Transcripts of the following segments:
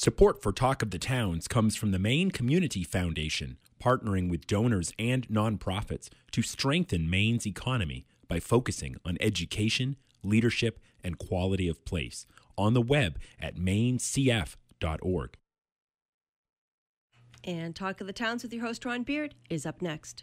Support for Talk of the Towns comes from the Maine Community Foundation, partnering with donors and nonprofits to strengthen Maine's economy by focusing on education, leadership, and quality of place. On the web at mainecf.org. And Talk of the Towns with your host Ron Beard is up next.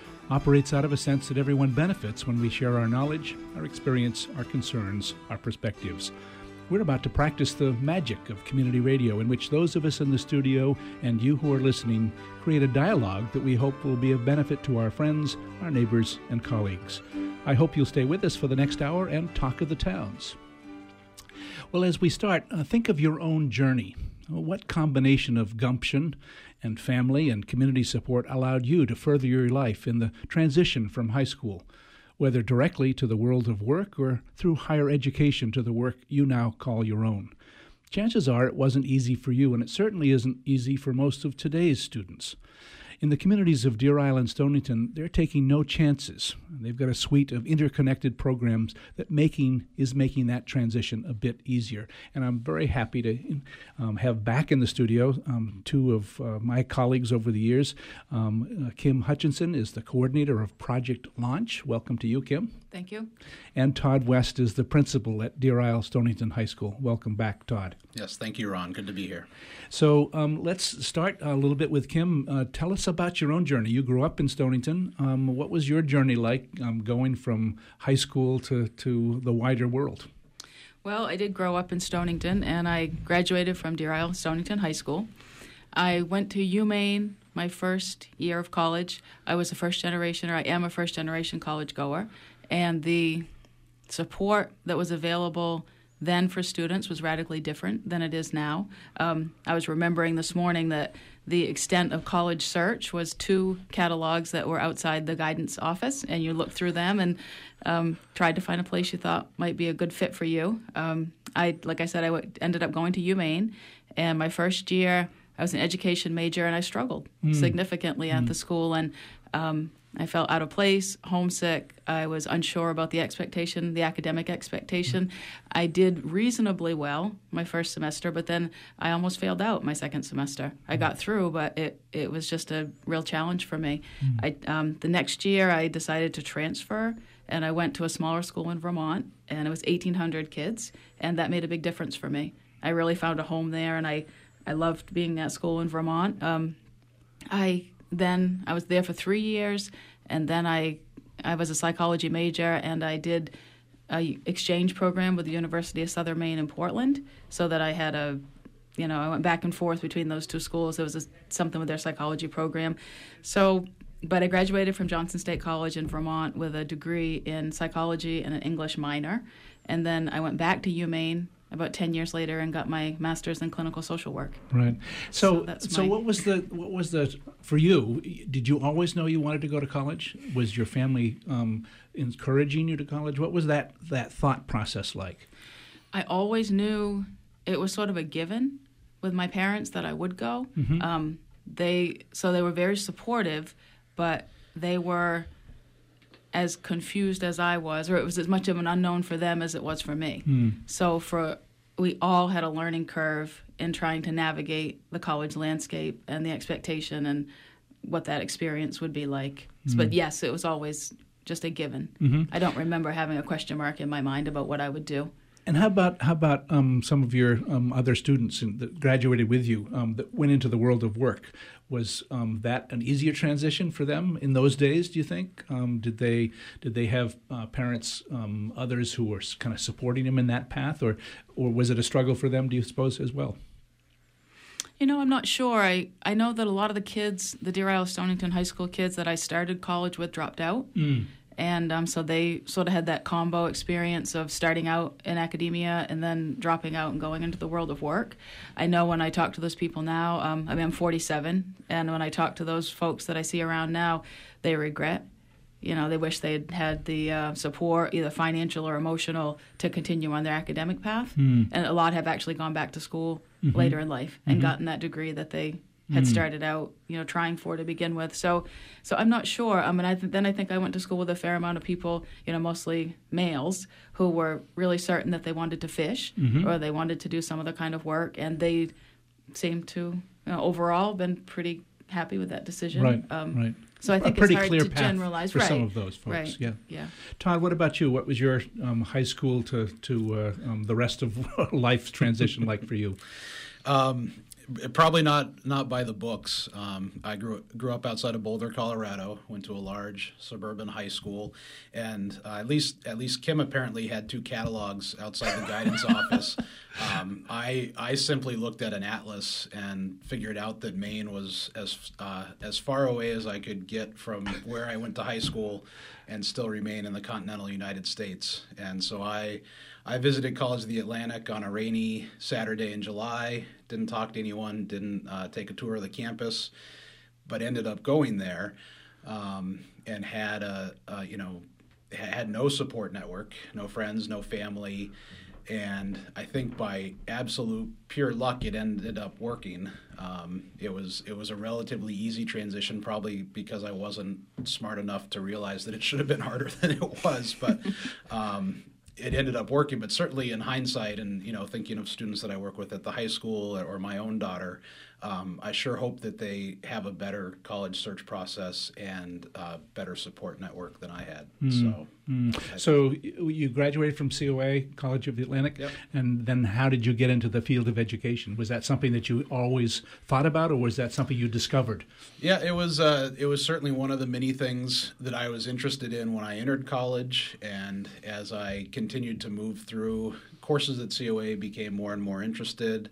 operates out of a sense that everyone benefits when we share our knowledge, our experience, our concerns, our perspectives. We're about to practice the magic of community radio, in which those of us in the studio and you who are listening create a dialogue that we hope will be of benefit to our friends, our neighbors, and colleagues. I hope you'll stay with us for the next hour and Talk of the Towns. Well, as we start, think of your own journey. What combination of gumption and family and community support allowed you to further your life in the transition from high school, whether directly to the world of work or through higher education to the work you now call your own? Chances are it wasn't easy for you, and it certainly isn't easy for most of today's students. In the communities of Deer Isle and Stonington, they're taking no chances. They've got a suite of interconnected programs that is making that transition a bit easier. And I'm very happy to have back in the studio two of my colleagues over the years. Kim Hutchinson is the coordinator of Project Launch. Welcome to you, Kim. Thank you. And Todd West is the principal at Deer Isle Stonington High School. Welcome back, Todd. Yes, thank you, Ron. Good to be here. So let's start a little bit with Kim. Tell us about your own journey. You grew up in Stonington. What was your journey like going from high school to the wider world? Well, I did grow up in Stonington, and I graduated from Deer Isle Stonington High School. I went to UMaine my first year of college. I am a first-generation college goer. And the support that was available then for students was radically different than it is now. I was remembering this morning that the extent of college search was two catalogs that were outside the guidance office, and you looked through them and tried to find a place you thought might be a good fit for you. I ended up going to UMaine, and my first year I was an education major, and I struggled significantly at the school, and I felt out of place, homesick. I was unsure about the academic expectation. I did reasonably well my first semester, but then I almost failed out my second semester. I got through, but it was just a real challenge for me. The next year, I decided to transfer, and I went to a smaller school in Vermont, and it was 1,800 kids, and that made a big difference for me. I really found a home there, and I loved being at school in Vermont. Then I was there for 3 years, and then I was a psychology major, and I did an exchange program with the University of Southern Maine in Portland, so that I had I went back and forth between those two schools. There was something with their psychology program. So, but I graduated from Johnson State College in Vermont with a degree in psychology and an English minor, and then I went back to UMaine about 10 years later and got my master's in clinical social work. Right. So what was the for you, did you always know you wanted to go to college? Was your family encouraging you to college? What was that thought process like? I always knew it was sort of a given with my parents that I would go. Mm-hmm. They were very supportive, but they were as confused as I was, or it was as much of an unknown for them as it was for me. So we all had a learning curve in trying to navigate the college landscape and the expectation and what that experience would be like. But yes, it was always just a given. I don't remember having a question mark in my mind about what I would do. And how about some of your other students that graduated with you that went into the world of work? Was that an easier transition for them in those days, do you think? Did they have parents, others who were kind of supporting them in that path, or was it a struggle for them, do you suppose, as well? I'm not sure. I know that a lot of the kids, the Deer Isle Stonington High School kids that I started college with, dropped out. And so they sort of had that combo experience of starting out in academia and then dropping out and going into the world of work. I know when I talk to those people now, I mean, I'm 47, and when I talk to those folks that I see around now, they regret. You know, they wish they had had the support, either financial or emotional, to continue on their academic path. Mm. And a lot have actually gone back to school mm-hmm. later in life and mm-hmm. gotten that degree that they had started out, you know, trying for to begin with. So I'm not sure. I mean, then I think I went to school with a fair amount of people, you know, mostly males, who were really certain that they wanted to fish mm-hmm. or they wanted to do some other kind of work, and they seemed to, you know, overall been pretty happy with that decision. Right. Right. So I think it's hard to generalize for right. some of those folks. Right. Yeah. Yeah. Todd, what about you? What was your high school to the rest of life transition like for you? Probably not by the books. I grew up outside of Boulder, Colorado. Went to a large suburban high school, and at least Kim apparently had two catalogs outside the guidance office. I simply looked at an atlas and figured out that Maine was as far away as I could get from where I went to high school, and still remain in the continental United States. And so I visited College of the Atlantic on a rainy Saturday in July, didn't talk to anyone, didn't take a tour of the campus, but ended up going there and had had no support network, no friends, no family. And I think by absolute pure luck, it ended up working. It was a relatively easy transition, probably because I wasn't smart enough to realize that it should have been harder than it was. But it ended up working. But certainly in hindsight, and you know, thinking of students that I work with at the high school or my own daughter, I sure hope that they have a better college search process and better support network than I had. So you graduated from COA, College of the Atlantic, yep. And then how did you get into the field of education? Was that something that you always thought about, or was that something you discovered? Yeah, it was certainly one of the many things that I was interested in when I entered college, and as I continued to move through courses at COA, became more and more interested.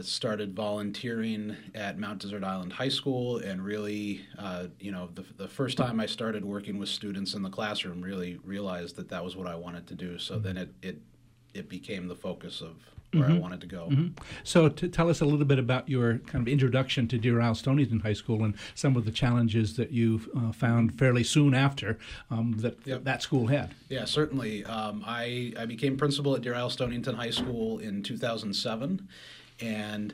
Started volunteering at Mount Desert Island High School, and really, the first time I started working with students in the classroom, really realized that was what I wanted to do. So then it became the focus of where mm-hmm. I wanted to go. Mm-hmm. So tell us a little bit about your kind of introduction to Deer Isle Stonington High School and some of the challenges that you found fairly soon after that school had. Yeah, certainly. I became principal at Deer Isle Stonington High School in 2007. And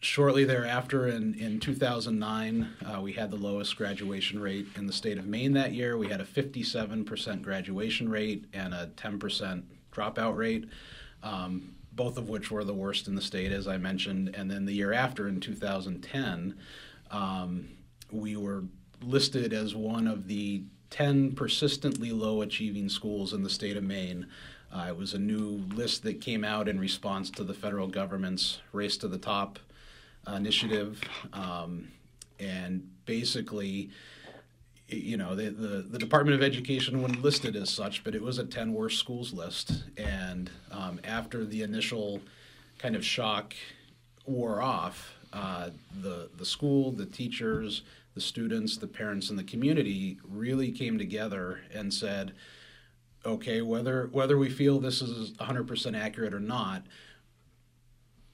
shortly thereafter, in 2009, we had the lowest graduation rate in the state of Maine that year. We had a 57% graduation rate and a 10% dropout rate, both of which were the worst in the state, as I mentioned. And then the year after, in 2010, we were listed as one of the 10 persistently low-achieving schools in the state of Maine. It was a new list that came out in response to the federal government's Race to the Top initiative. And basically, you know, the Department of Education wasn't listed as such, but it was a 10 worst schools list. And after the initial kind of shock wore off, the school, the teachers, the students, the parents, and the community really came together and said, okay, whether we feel this is 100% accurate or not,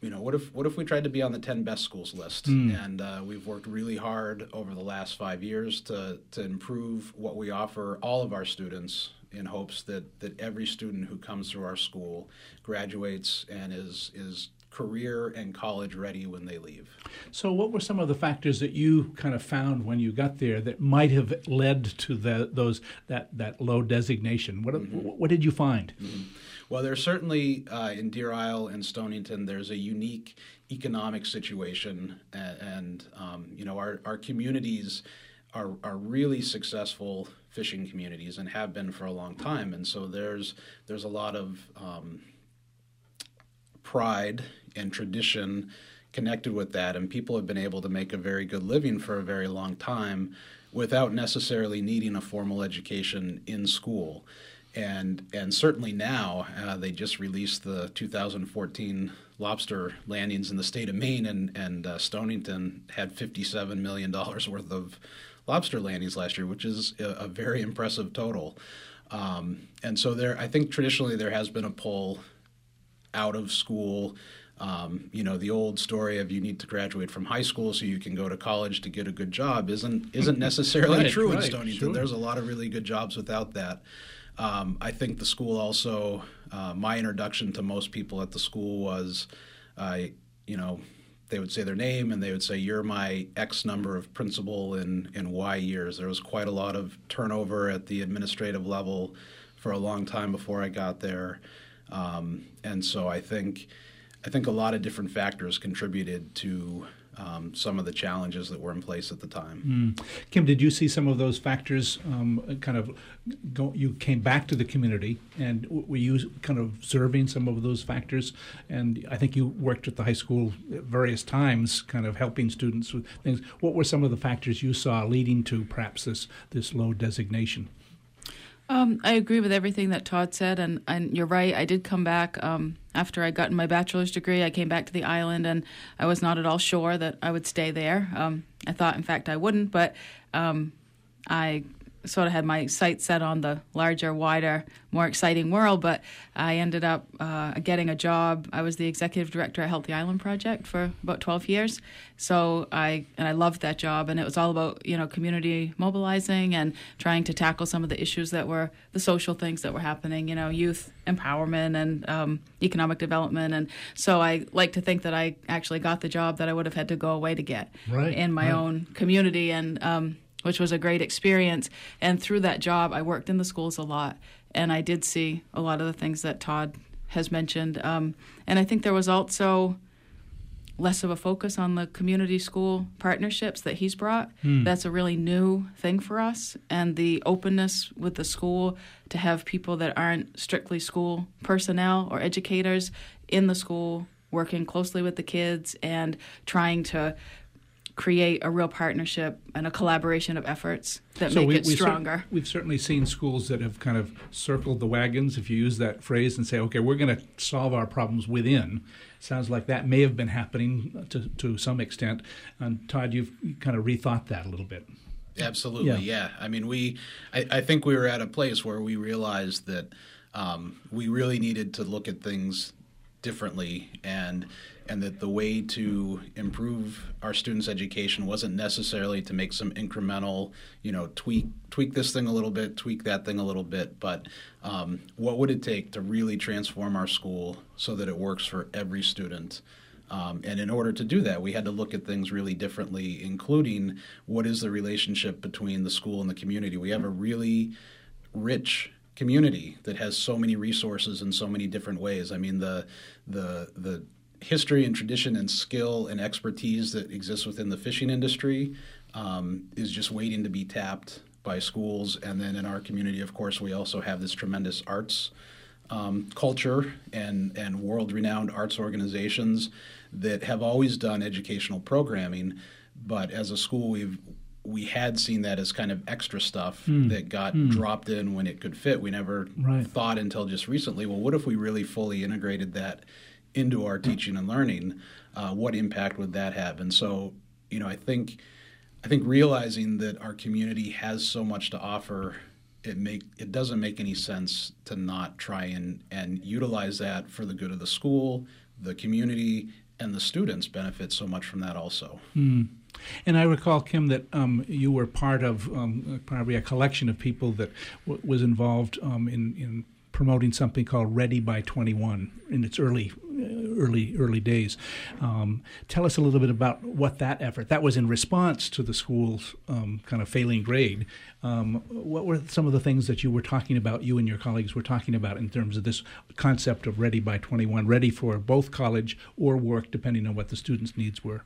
you know, what if we tried to be on the 10 best schools list? Mm. And we've worked really hard over the last 5 years to improve what we offer all of our students in hopes that every student who comes through our school graduates and is career and college ready when they leave. So what were some of the factors that you kind of found when you got there that might have led to that low designation? What did you find? Mm-hmm. Well, there's certainly in Deer Isle and Stonington, there's a unique economic situation, and our communities are really successful fishing communities and have been for a long time, and so there's a lot of pride and tradition connected with that, and people have been able to make a very good living for a very long time without necessarily needing a formal education in school. And certainly now, they just released the 2014 lobster landings in the state of Maine, and Stonington had $57 million worth of lobster landings last year, which is a very impressive total. And so there, I think traditionally there has been a pull out of school. You know, the old story of you need to graduate from high school so you can go to college to get a good job isn't necessarily true in Stonington. Sure. There's a lot of really good jobs without that. I think the school also, my introduction to most people at the school was, you know, they would say their name and they would say, you're my X number of principal in Y years. There was quite a lot of turnover at the administrative level for a long time before I got there. And so I think a lot of different factors contributed to some of the challenges that were in place at the time. Mm. Kim, did you see some of those factors you came back to the community, and were you kind of observing some of those factors? And I think you worked at the high school at various times, kind of helping students with things. What were some of the factors you saw leading to perhaps this low designation? I agree with everything that Todd said, and you're right. I did come back after I got my bachelor's degree. I came back to the island, and I was not at all sure that I would stay there. I thought, in fact, I wouldn't, but I sort of had my sights set on the larger, wider, more exciting world, but I ended up getting a job. I was the executive director at Healthy Island Project for about 12 years, so I loved that job, and it was all about, you know, community mobilizing and trying to tackle some of the issues that were the social things that were happening, you know, youth empowerment and economic development. And so I like to think that I actually got the job that I would have had to go away to get in my own community, and which was a great experience. And through that job, I worked in the schools a lot, and I did see a lot of the things that Todd has mentioned. And I think there was also less of a focus on the community school partnerships that he's brought. Mm. That's a really new thing for us. And the openness with the school to have people that aren't strictly school personnel or educators in the school, working closely with the kids and trying to create a real partnership and a collaboration of efforts that make it stronger. We've certainly seen schools that have kind of circled the wagons, if you use that phrase, and say, okay, we're going to solve our problems within. Sounds like that may have been happening to some extent. And Todd, you've kind of rethought that a little bit. Absolutely, yeah. I mean, I think we were at a place where we realized that we really needed to look at things differently, and that the way to improve our students' education wasn't necessarily to make some incremental, you know, tweak this thing a little bit, tweak that thing a little bit, but what would it take to really transform our school so that it works for every student? And in order to do that, we had to look at things really differently, including what is the relationship between the school and the community. We have a really rich community that has so many resources in so many different ways. I mean, the history and tradition and skill and expertise that exists within the fishing industry is just waiting to be tapped by schools. And then in our community, of course, we also have this tremendous arts culture and world-renowned arts organizations that have always done educational programming. But as a school, we had seen that as kind of extra stuff that got dropped in when it could fit. We never thought until just recently, well, what if we really fully integrated that into our teaching and learning? What impact would that have? And so, you know, I think realizing that our community has so much to offer, it doesn't make any sense to not try and utilize that for the good of the school, the community, and the students benefit so much from that also. Mm. And I recall, Kim, that you were part of probably a collection of people that was involved in promoting something called Ready by 21 in its early days. Tell us a little bit about what that was in response to the school's kind of failing grade. What were some of the things that you and your colleagues were talking about in terms of this concept of Ready by 21, ready for both college or work, depending on what the students' needs were?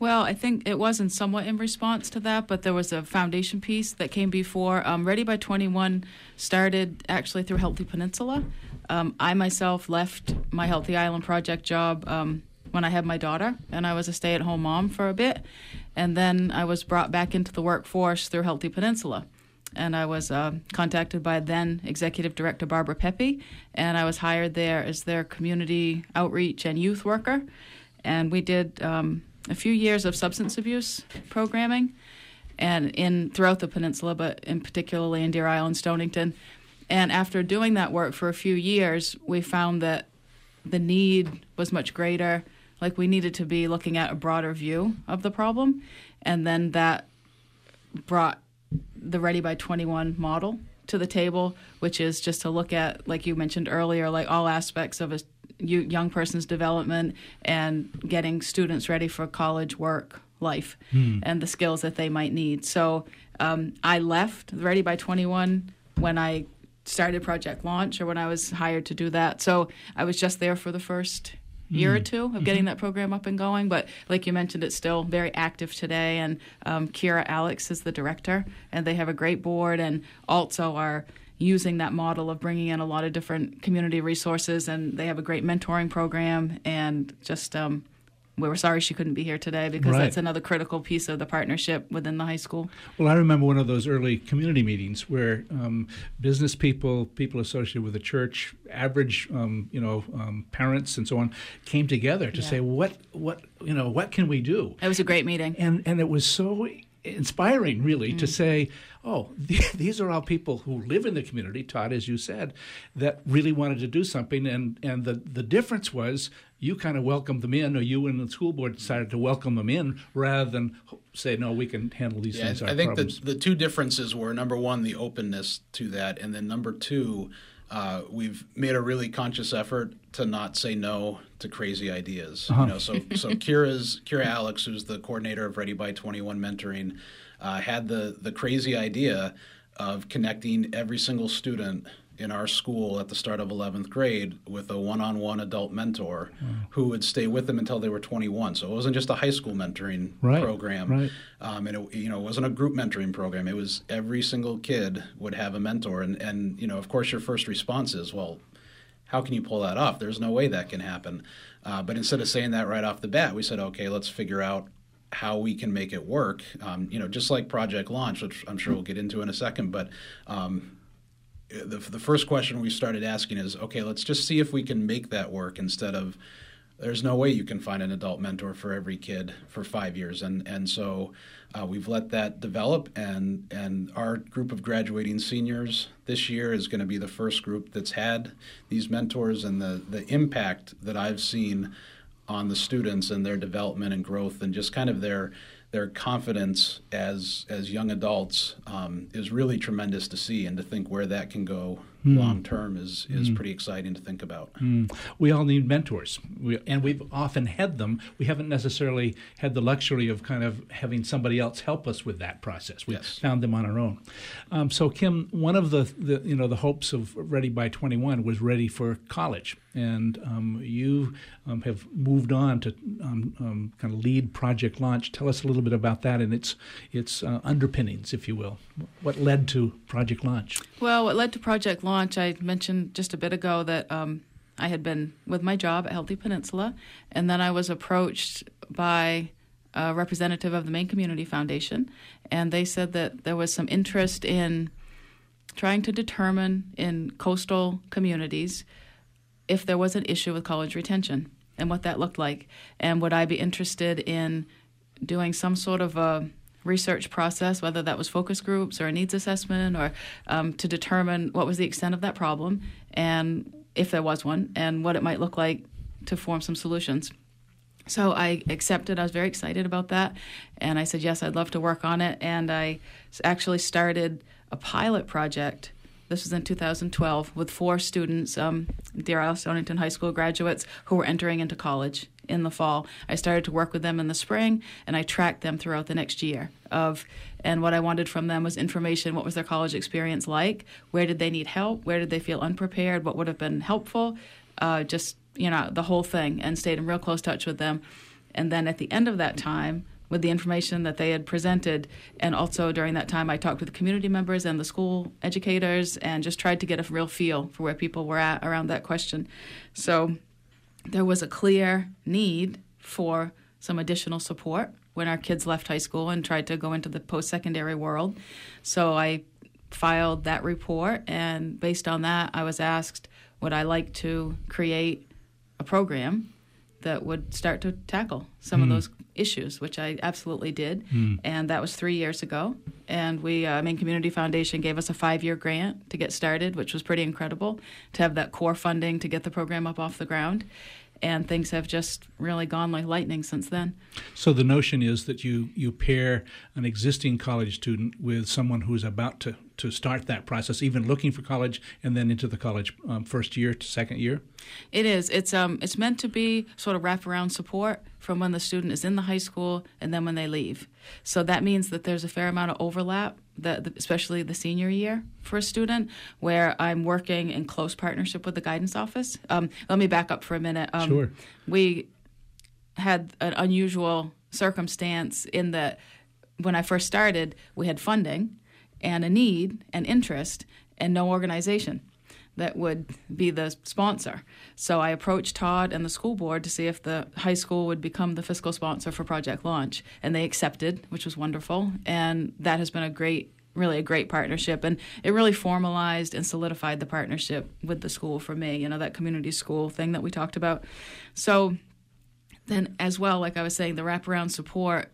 Well, I think it wasn't somewhat in response to that, but there was a foundation piece that came before. Ready by 21 started actually through Healthy Peninsula. I myself left my Healthy Island Project job when I had my daughter, and I was a stay-at-home mom for a bit, and then I was brought back into the workforce through Healthy Peninsula. And I was contacted by then Executive Director Barbara Pepe, and I was hired there as their community outreach and youth worker. And we did a few years of substance abuse programming, and throughout the peninsula, but in particularly in Deer Isle and Stonington. And after doing that work for a few years, we found that the need was much greater. Like, we needed to be looking at a broader view of the problem. And then that brought the Ready by 21 model to the table, which is just to look at, like you mentioned earlier, like all aspects of a young person's development and getting students ready for college, work, life, and the skills that they might need. So I left Ready by 21 when I started Project Launch, or when I was hired to do that. So I was just there for the first year or two of getting that program up and going. But like you mentioned, it's still very active today. And Kira Alex is the director, and they have a great board, and also are using that model of bringing in a lot of different community resources. And they have a great mentoring program. And just we were sorry she couldn't be here today, because that's another critical piece of the partnership within the high school. Well, I remember one of those early community meetings where business people, people associated with the church, average, parents and so on, came together to say, what can we do? It was a great meeting, and it was so inspiring, really, to say, oh, these are all people who live in the community, Todd, as you said, that really wanted to do something. And the difference was you kind of welcomed them in, or you and the school board decided to welcome them in rather than say, no, we can handle these things. I think the two differences were, number one, the openness to that, and then number two, we've made a really conscious effort to not say no to crazy ideas. Uh-huh. You know, so Kira Alex, who's the coordinator of Ready by 21 Mentoring, had the crazy idea of connecting every single student in our school at the start of 11th grade with a one-on-one adult mentor who would stay with them until they were 21. So it wasn't just a high school mentoring program, and it, it wasn't a group mentoring program. It was every single kid would have a mentor, and of course your first response is, well, how can you pull that off? There's no way that can happen. But instead of saying that right off the bat, we said, okay, let's figure out how we can make it work. Just like Project Launch, which I'm sure we'll get into in a second, but the first question we started asking is, okay, let's just see if we can make that work, instead of, there's no way you can find an adult mentor for every kid for 5 years. And so we've let that develop, and our group of graduating seniors this year is going to be the first group that's had these mentors, and the impact that I've seen on the students and their development and growth, and just kind of their confidence as young adults is really tremendous to see, and to think where that can go long term is pretty exciting to think about. We all need mentors, and we've often had them. We haven't necessarily had the luxury of kind of having somebody else help us with that process. We found them on our own. So Kim, one of the hopes of Ready by 21 was ready for college, and you have moved on to kind of lead Project Launch. Tell us a little bit about that and its underpinnings, if you will. What led to Project Launch? Well, what led to Project Launch, I mentioned just a bit ago that I had been with my job at Healthy Peninsula, and then I was approached by a representative of the Maine Community Foundation, and they said that there was some interest in trying to determine in coastal communities if there was an issue with college retention and what that looked like, and would I be interested in doing some sort of a research process, whether that was focus groups or a needs assessment, or to determine what was the extent of that problem, and if there was one, and what it might look like to form some solutions. So I accepted. I was very excited about that, and I said, yes, I'd love to work on it. And I actually started a pilot project. This was in 2012 with 4 students, Deer Isle Stonington High School graduates, who were entering into college in the fall. I started to work with them in the spring, and I tracked them throughout the next year. And what I wanted from them was information. What was their college experience like? Where did they need help? Where did they feel unprepared? What would have been helpful? The whole thing, and stayed in real close touch with them. And then at the end of that time, with the information that they had presented, and also during that time I talked with community members and the school educators, and just tried to get a real feel for where people were at around that question. So there was a clear need for some additional support when our kids left high school and tried to go into the post-secondary world. So I filed that report, and based on that I was asked, would I like to create a program that would start to tackle some of those issues, which I absolutely did. And that was 3 years ago. And we, Maine Community Foundation gave us a 5-year grant to get started, which was pretty incredible, to have that core funding to get the program up off the ground. And things have just really gone like lightning since then. So the notion is that you pair an existing college student with someone who's about to start that process, even looking for college and then into the college first year to second year? It is. It's meant to be sort of wraparound support from when the student is in the high school and then when they leave. So that means that there's a fair amount of overlap, especially the senior year for a student, where I'm working in close partnership with the guidance office. Let me back up for a minute. Sure. We had an unusual circumstance in that when I first started, we had funding and a need and interest and no organization that would be the sponsor. So I approached Todd and the school board to see if the high school would become the fiscal sponsor for Project Launch, and they accepted, which was wonderful, and that has been a great partnership, and it really formalized and solidified the partnership with the school for me, that community school thing that we talked about. So then as well, like I was saying, the wraparound support,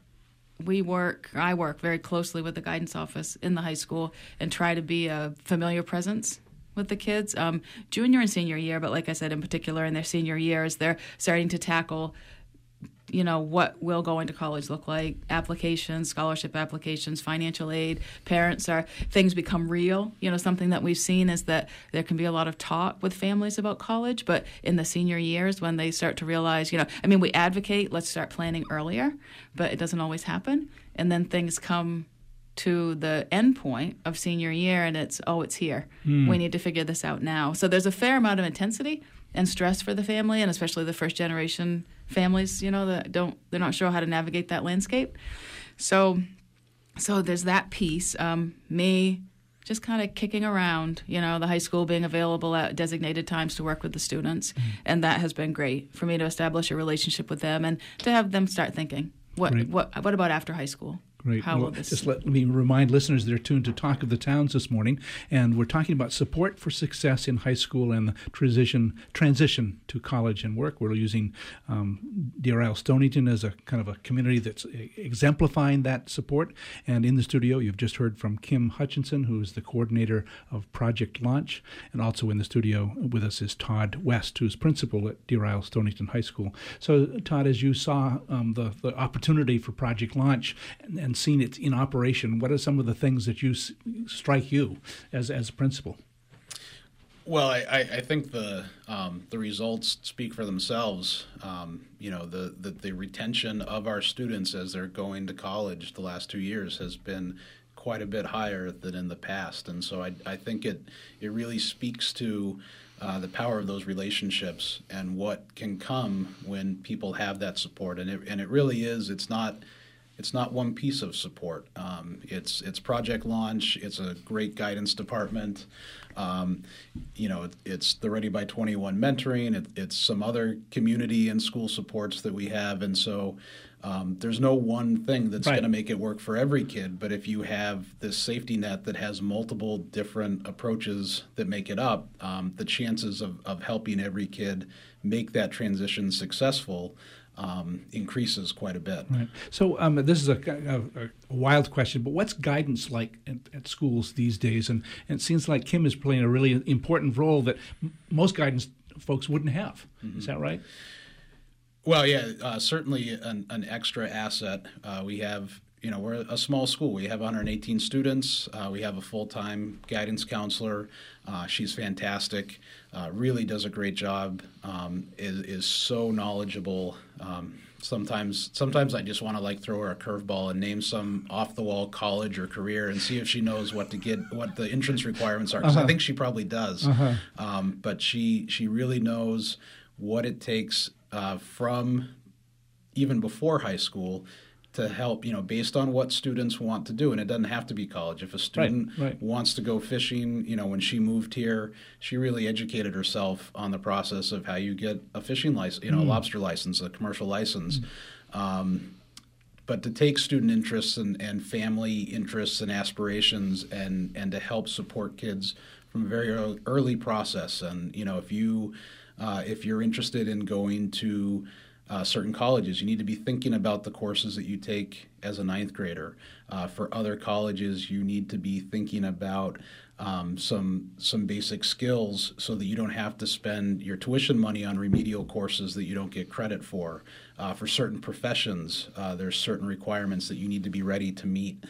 I work very closely with the guidance office in the high school and try to be a familiar presence with the kids, junior and senior year, but like I said, in particular in their senior years, they're starting to tackle, what will going to college look like, applications, scholarship applications, financial aid, parents things become real. Something that we've seen is that there can be a lot of talk with families about college, but in the senior years when they start to realize, we advocate, let's start planning earlier, but it doesn't always happen. And then things come to the end point of senior year, and it's here. We need to figure this out now. So there's a fair amount of intensity and stress for the family, and especially the first generation families, they're not sure how to navigate that landscape. So there's that piece. Me just kind of kicking around, the high school, being available at designated times to work with the students, and that has been great for me to establish a relationship with them and to have them start thinking, what about after high school? Great. Well, just let me remind listeners that are tuned to Talk of the Towns this morning, and we're talking about support for success in high school and the transition to college and work. We're using Deer Isle Stonington as a kind of a community that's exemplifying that support. And in the studio, you've just heard from Kim Hutchinson, who is the coordinator of Project Launch, and also in the studio with us is Todd West, who's principal at Deer Isle Stonington High School. So, Todd, as you saw the opportunity for Project Launch and seen it in operation, what are some of the things that strike you as a principal? Well, I think the results speak for themselves. The retention of our students as they're going to college the last 2 years has been quite a bit higher than in the past, and so I think it really speaks to the power of those relationships and what can come when people have that support. And it really is. It's not one piece of support. It's Project Launch. It's a great guidance department. It's the Ready by 21 mentoring. It's some other community and school supports that we have. And so there's no one thing that's going to make it work for every kid. But if you have this safety net that has multiple different approaches that make it up, the chances of helping every kid make that transition successful increases quite a bit. Right. So this is a wild question, but what's guidance like at schools these days? And it seems like Kim is playing a really important role that most guidance folks wouldn't have. Mm-hmm. Is that right? Well, yeah, certainly an extra asset. We have, we're a small school. We have 118 students. We have a full-time guidance counselor. She's fantastic. Really does a great job, is so knowledgeable. Sometimes I just want to throw her a curveball and name some off-the-wall college or career and see if she knows what the entrance requirements are, because I think she probably does. But she really knows what it takes from even before high school to help, based on what students want to do. And it doesn't have to be college. If a student wants to go fishing, when she moved here, she really educated herself on the process of how you get a fishing license, a lobster license, a commercial license. But to take student interests and family interests and aspirations and to help support kids from a very early process. And, if you're interested in going to certain colleges, you need to be thinking about the courses that you take as a ninth grader. For other colleges, you need to be thinking about some basic skills so that you don't have to spend your tuition money on remedial courses that you don't get credit for. For certain professions, there's certain requirements that you need to be ready to meet.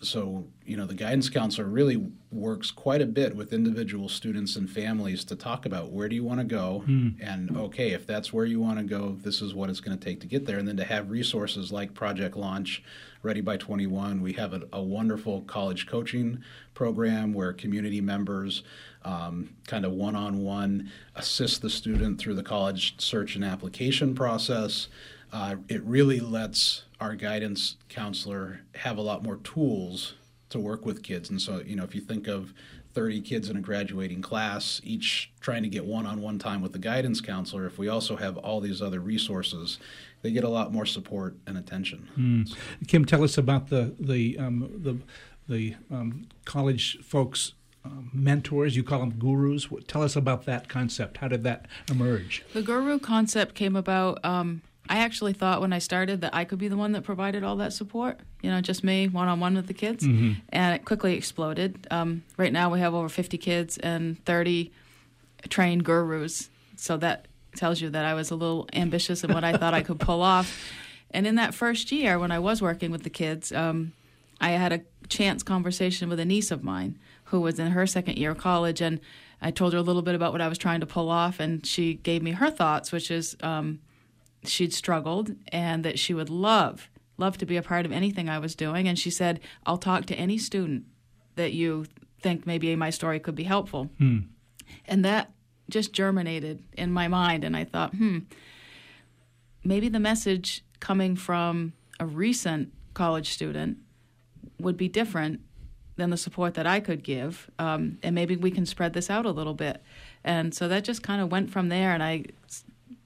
So, you know, the guidance counselor really works quite a bit with individual students and families to talk about where do you want to go, and okay, if that's where you want to go, this is what it's going to take to get there, and then to have resources like Project Launch, Ready by 21. We have a wonderful college coaching program where community members kind of one-on-one assist the student through the college search and application process. It really lets our guidance counselor have a lot more tools to work with kids. And so, you know, if you think of 30 kids in a graduating class, each trying to get one-on-one time with the guidance counselor, if we also have all these other resources, they get a lot more support and attention. Kim, tell us about the college folks. Mentors, you call them gurus. Tell us about that concept. How did that emerge? The guru concept came about. I actually thought when I started that I could be the one that provided all that support, you know, just me one-on-one with the kids, and it quickly exploded. Right now we have over 50 kids and 30 trained gurus, so that tells you that I was a little ambitious in what I thought I could pull off. And in that first year when I was working with the kids, I had a chance conversation with a niece of mine who was in her second year of college, and I told her a little bit about what I was trying to pull off, and she gave me her thoughts, which is... she'd struggled and that she would love to be a part of anything I was doing. And she said, I'll talk to any student that you think maybe my story could be helpful. And that just germinated in my mind. And I thought, maybe the message coming from a recent college student would be different than the support that I could give. And maybe we can spread this out a little bit. And so that just kind of went from there. And I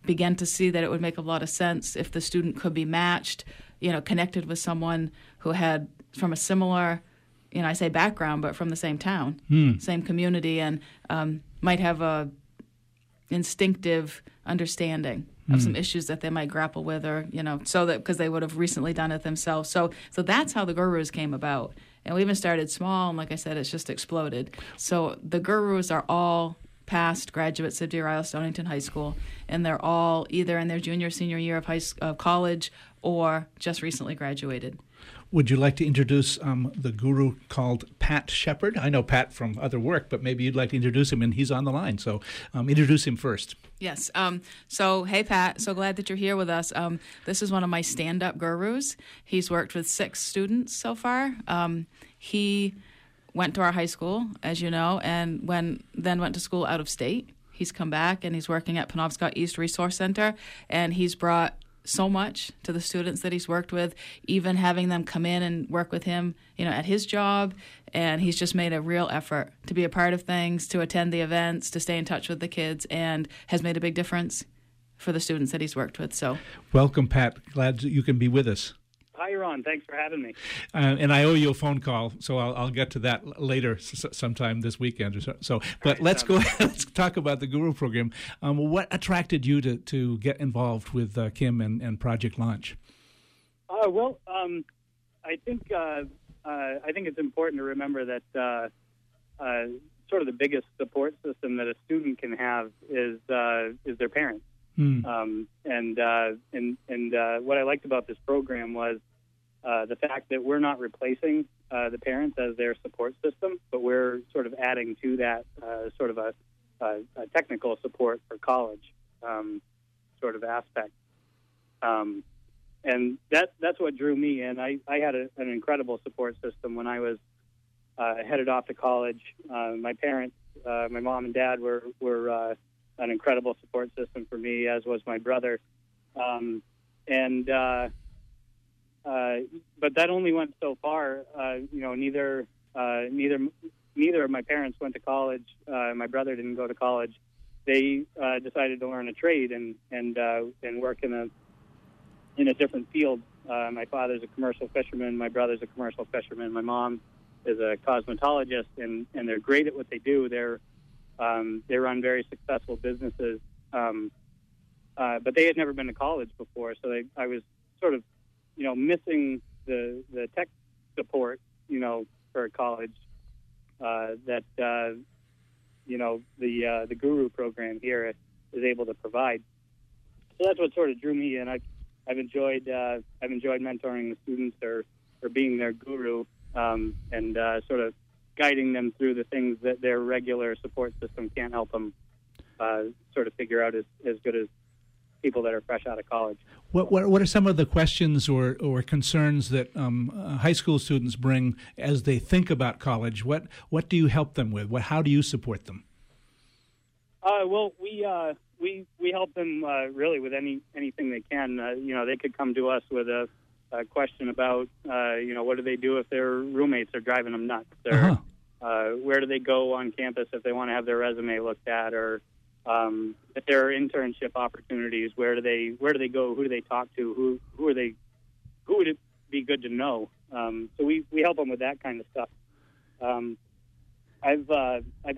began to see that it would make a lot of sense if the student could be matched, you know, connected with someone who had from a similar, you know, I say background, but from the same town, same community, and might have a instinctive understanding of some issues that they might grapple with, or, you know, so that because they would have recently done it themselves. So that's how the gurus came about. And we even started small, and like I said, it's just exploded. So the gurus are all past graduates of Deer Isle Stonington High School, and they're all either in their junior, senior year of college or just recently graduated. Would you like to introduce the guru called Pat Shepard? I know Pat from other work, but maybe you'd like to introduce him, and he's on the line, so introduce him first. Yes. So, hey, Pat, so glad that you're here with us. This is one of my stand-up gurus. He's worked with 6 students so far. He went to our high school, as you know, and then went to school out of state. He's come back, and he's working at Penobscot East Resource Center, and he's brought so much to the students that he's worked with, even having them come in and work with him, you know, at his job, and he's just made a real effort to be a part of things, to attend the events, to stay in touch with the kids, and has made a big difference for the students that he's worked with. So, welcome, Pat. Glad that you can be with us. Hi, Ron. Thanks for having me. And I owe you a phone call, so I'll get to that later sometime this weekend. Or so. But right, let's go ahead. Let's talk about the Guru Program. What attracted you to get involved with Kim and Project Launch? I think it's important to remember that sort of the biggest support system that a student can have is their parents. What I liked about this program was the fact that we're not replacing the parents as their support system, but we're sort of adding to that sort of a technical support for college sort of aspect. And that's what drew me in. I had an incredible support system when I was headed off to college. My parents, my mom and dad were an incredible support system for me, as was my brother. But that only went so far. Neither of my parents went to college. My brother didn't go to college. They decided to learn a trade and work in a different field. My father's a commercial fisherman. My brother's a commercial fisherman. My mom is a cosmetologist, and they're great at what they do. They run very successful businesses, But they had never been to college before, so I was sort of, you know, missing the tech support, you know, for college that, you know, the Guru program here is able to provide. So that's what sort of drew me in. I've enjoyed mentoring the students or being their guru and sort of guiding them through the things that their regular support system can't help them sort of figure out as good as people that are fresh out of college. What are some of the questions or concerns that high school students bring as they think about college? What do you help them with? How do you support them? Well, we help them really with anything they can. You know, they could come to us with a question about you know, what do they do if their roommates are driving them nuts, or where do they go on campus if they want to have their resume looked at, or if there are internship opportunities, where do they go? Who do they talk to? Who are they? Who would it be good to know? So we help them with that kind of stuff. I've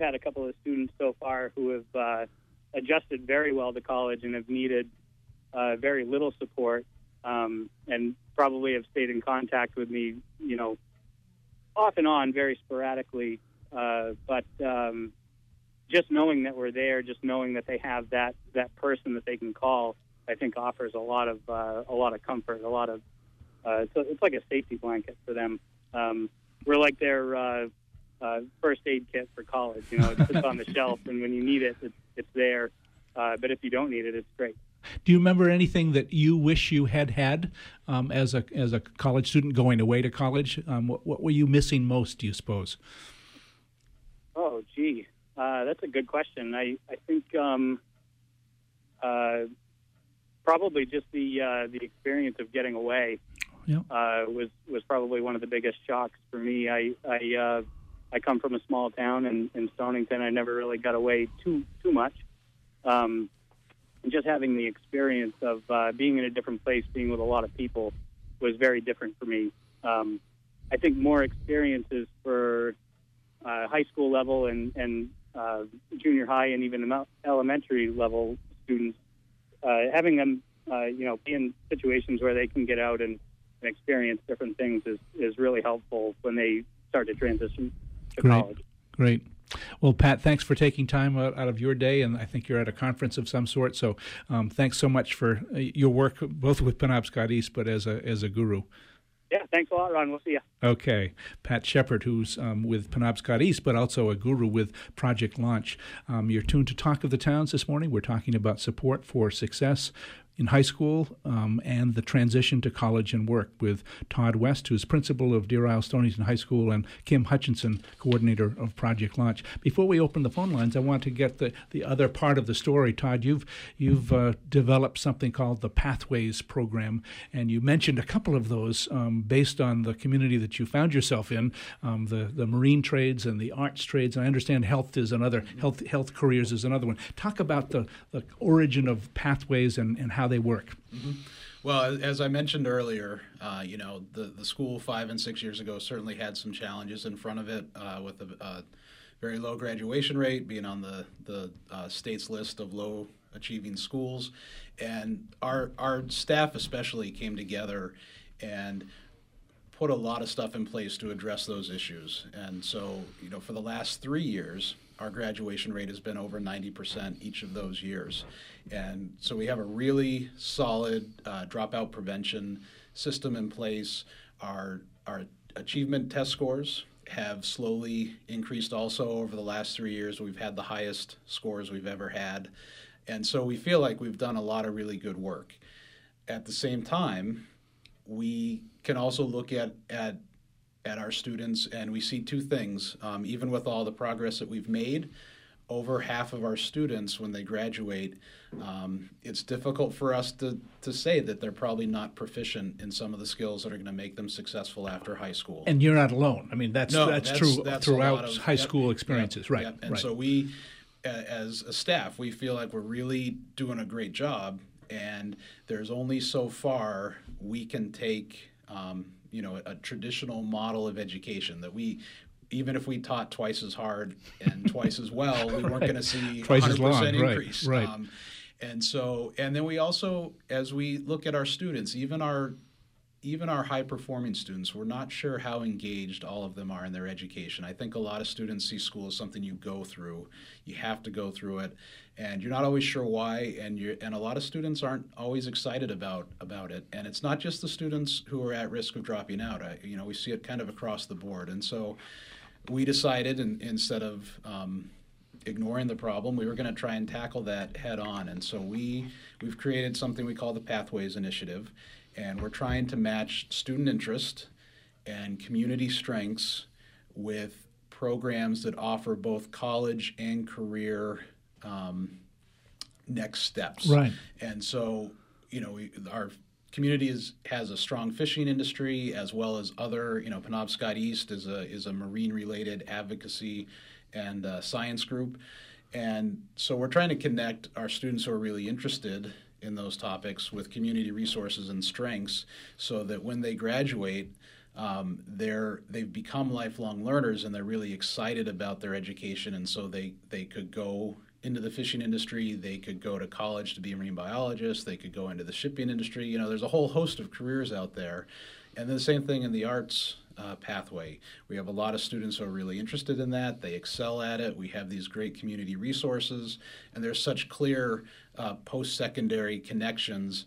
had a couple of students so far who have adjusted very well to college and have needed very little support, and probably have stayed in contact with me, you know, off and on, very sporadically, but. Just knowing that we're there, just knowing that they have that person that they can call, I think offers a lot of comfort, so it's like a safety blanket for them. We're like their first aid kit for college. You know, it sits on the shelf, and when you need it, it's there. But if you don't need it, it's great. Do you remember anything that you wish you had as a college student going away to college? What were you missing most, do you suppose? Oh, gee. That's a good question. I think probably just the experience of getting away was probably one of the biggest shocks for me. I come from a small town in Stonington. I never really got away too much. And just having the experience of being in a different place, being with a lot of people, was very different for me. I think more experiences for high school level and junior high and even elementary level students, having them, you know, be in situations where they can get out and experience different things is really helpful when they start to transition to college. Great. Well, Pat, thanks for taking time out of your day, and I think you're at a conference of some sort, so thanks so much for your work, both with Penobscot East, but as a guru. Yeah, thanks a lot, Ron. We'll see you. Okay. Pat Shepard, who's with Penobscot East, but also a guru with Project Launch. You're tuned to Talk of the Towns this morning. We're talking about support for success in high school and the transition to college and work with Todd West, who's principal of Deer Isle Stonington High School, and Kim Hutchinson, coordinator of Project Launch. Before we open the phone lines, I want to get the other part of the story. Todd, you've developed something called the Pathways Program, and you mentioned a couple of those based on the community that you found yourself in, the marine trades and the arts trades. And I understand health is another, health careers is another one. Talk about the origin of Pathways and how they work. Mm-hmm. Well, as I mentioned earlier, you know, the school 5 and 6 years ago certainly had some challenges in front of it with a very low graduation rate, being on the state's list of low achieving schools. And our staff especially came together and put a lot of stuff in place to address those issues. And so, you know, for the last 3 years, our graduation rate has been over 90% each of those years. And so we have a really solid dropout prevention system in place. Our achievement test scores have slowly increased also over the last 3 years. We've had the highest scores we've ever had. And so we feel like we've done a lot of really good work. At the same time, we can also look at our students, and we see two things. Even with all the progress that we've made, over half of our students, when they graduate, it's difficult for us to say that they're probably not proficient in some of the skills that are going to make them successful after high school. And you're not alone. I mean, that's true throughout high school experiences, right? Yep. And right. So we, as a staff, we feel like we're really doing a great job, and there's only so far we can take you know, a traditional model of education that we, even if we taught twice as hard and twice as well, we weren't going to see 100% increase. Right. And so, and then we also, as we look at our students, even our high-performing students, we're not sure how engaged all of them are in their education. I think a lot of students see school as something you go through. You have to go through it, and you're not always sure why, and a lot of students aren't always excited about it. And it's not just the students who are at risk of dropping out. We see it kind of across the board. And so we decided, instead of ignoring the problem, we were going to try and tackle that head on. And so we've created something we call the Pathways Initiative. And we're trying to match student interest and community strengths with programs that offer both college and career next steps. Right. And so, our community has a strong fishing industry, as well as other, Penobscot East is a marine-related advocacy and science group. And so we're trying to connect our students who are really interested in those topics with community resources and strengths, so that when they graduate, they've become lifelong learners and they're really excited about their education. And so they could go into the fishing industry, they could go to college to be a marine biologist, they could go into the shipping industry. There's a whole host of careers out there. And then the same thing in the arts pathway. We have a lot of students who are really interested in that. They excel at it. We have these great community resources, and there's such clear post-secondary connections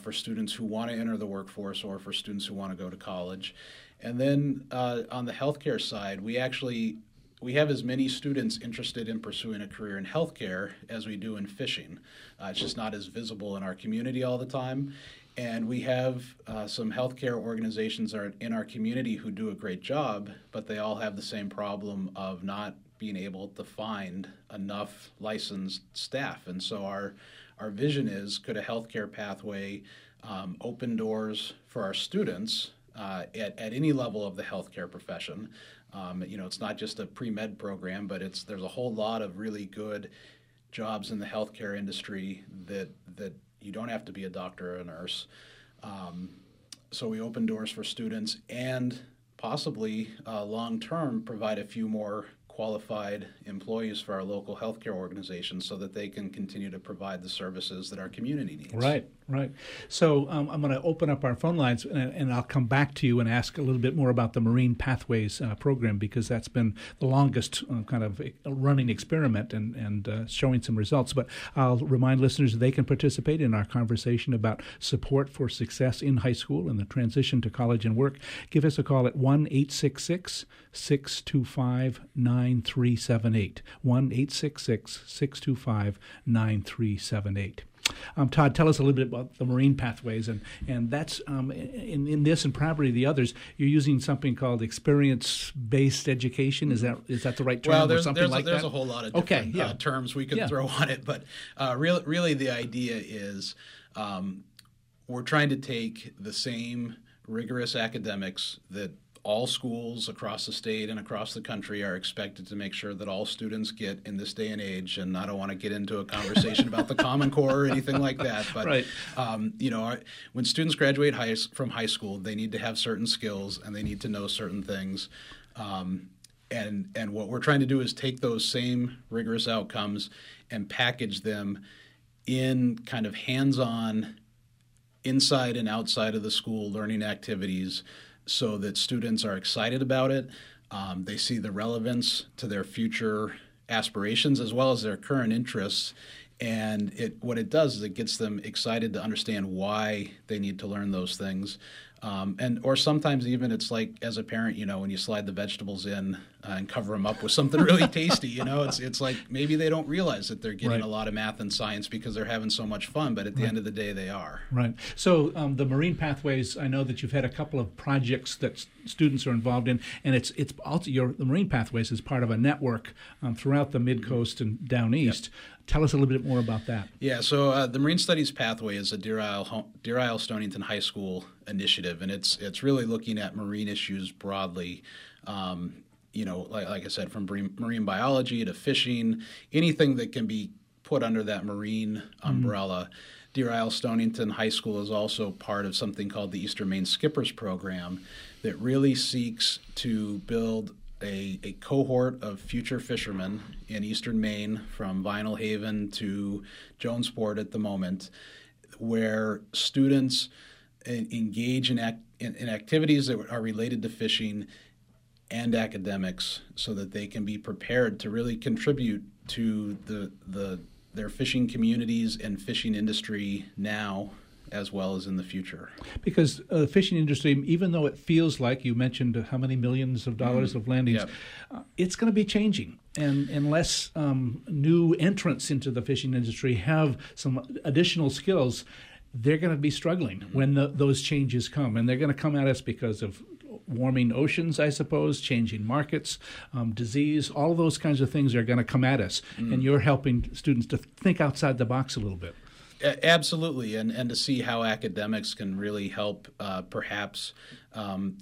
for students who want to enter the workforce or for students who want to go to college. And then on the healthcare side, we have as many students interested in pursuing a career in healthcare as we do in fishing. It's just not as visible in our community all the time. And we have some healthcare organizations in our community who do a great job, but they all have the same problem of not being able to find enough licensed staff. And so our vision is, could a healthcare pathway open doors for our students at any level of the healthcare profession? It's not just a pre-med program, but there's a whole lot of really good jobs in the healthcare industry that you don't have to be a doctor or a nurse. So we open doors for students and possibly long-term provide a few more qualified employees for our local healthcare organizations so that they can continue to provide the services that our community needs. Right. So I'm going to open up our phone lines, and I'll come back to you and ask a little bit more about the Marine Pathways program, because that's been the longest kind of running experiment and showing some results. But I'll remind listeners that they can participate in our conversation about support for success in high school and the transition to college and work. Give us a call at 1-866-625-9. 9378 1-866-625-9378. Todd, tell us a little bit about the Marine Pathways, and that's in this and probably the others. You're using something called experience-based education. Is that the right term? Well, there's a whole lot of different terms we could throw on it, but really the idea is we're trying to take the same rigorous academics that all schools across the state and across the country are expected to make sure that all students get in this day and age. And I don't want to get into a conversation about the Common Core or anything like that. But, when students graduate from high school, they need to have certain skills and they need to know certain things. And what we're trying to do is take those same rigorous outcomes and package them in kind of hands-on, inside and outside of the school learning activities, so that students are excited about it. They see the relevance to their future aspirations as well as their current interests. And what it does is it gets them excited to understand why they need to learn those things. Or sometimes even it's like, as a parent, when you slide the vegetables in and cover them up with something really tasty, it's like maybe they don't realize that they're getting a lot of math and science because they're having so much fun, but at the end of the day, they are. Right. So the Marine Pathways, I know that you've had a couple of projects that students are involved in, and it's also the Marine Pathways is part of a network throughout the Mid-Coast and down east. Yep. Tell us a little bit more about that. Yeah, so the Marine Studies Pathway is a Deer Isle Stonington High School initiative, and it's really looking at marine issues broadly. Like I said, from marine biology to fishing, anything that can be put under that marine umbrella. Deer Isle Stonington High School is also part of something called the Eastern Maine Skippers Program that really seeks to build a cohort of future fishermen in Eastern Maine from Vinyl Haven to Jonesport at the moment, where students engage in activities that are related to fishing and academics so that they can be prepared to really contribute to their fishing communities and fishing industry now as well as in the future. Because the fishing industry, even though it feels like, you mentioned how many millions of dollars of landings, it's going to be changing. And unless new entrants into the fishing industry have some additional skills, they're going to be struggling when those changes come. And they're going to come at us because of warming oceans, I suppose, changing markets, disease, all those kinds of things are going to come at us. And you're helping students to think outside the box a little bit. Absolutely, and to see how academics can really help, perhaps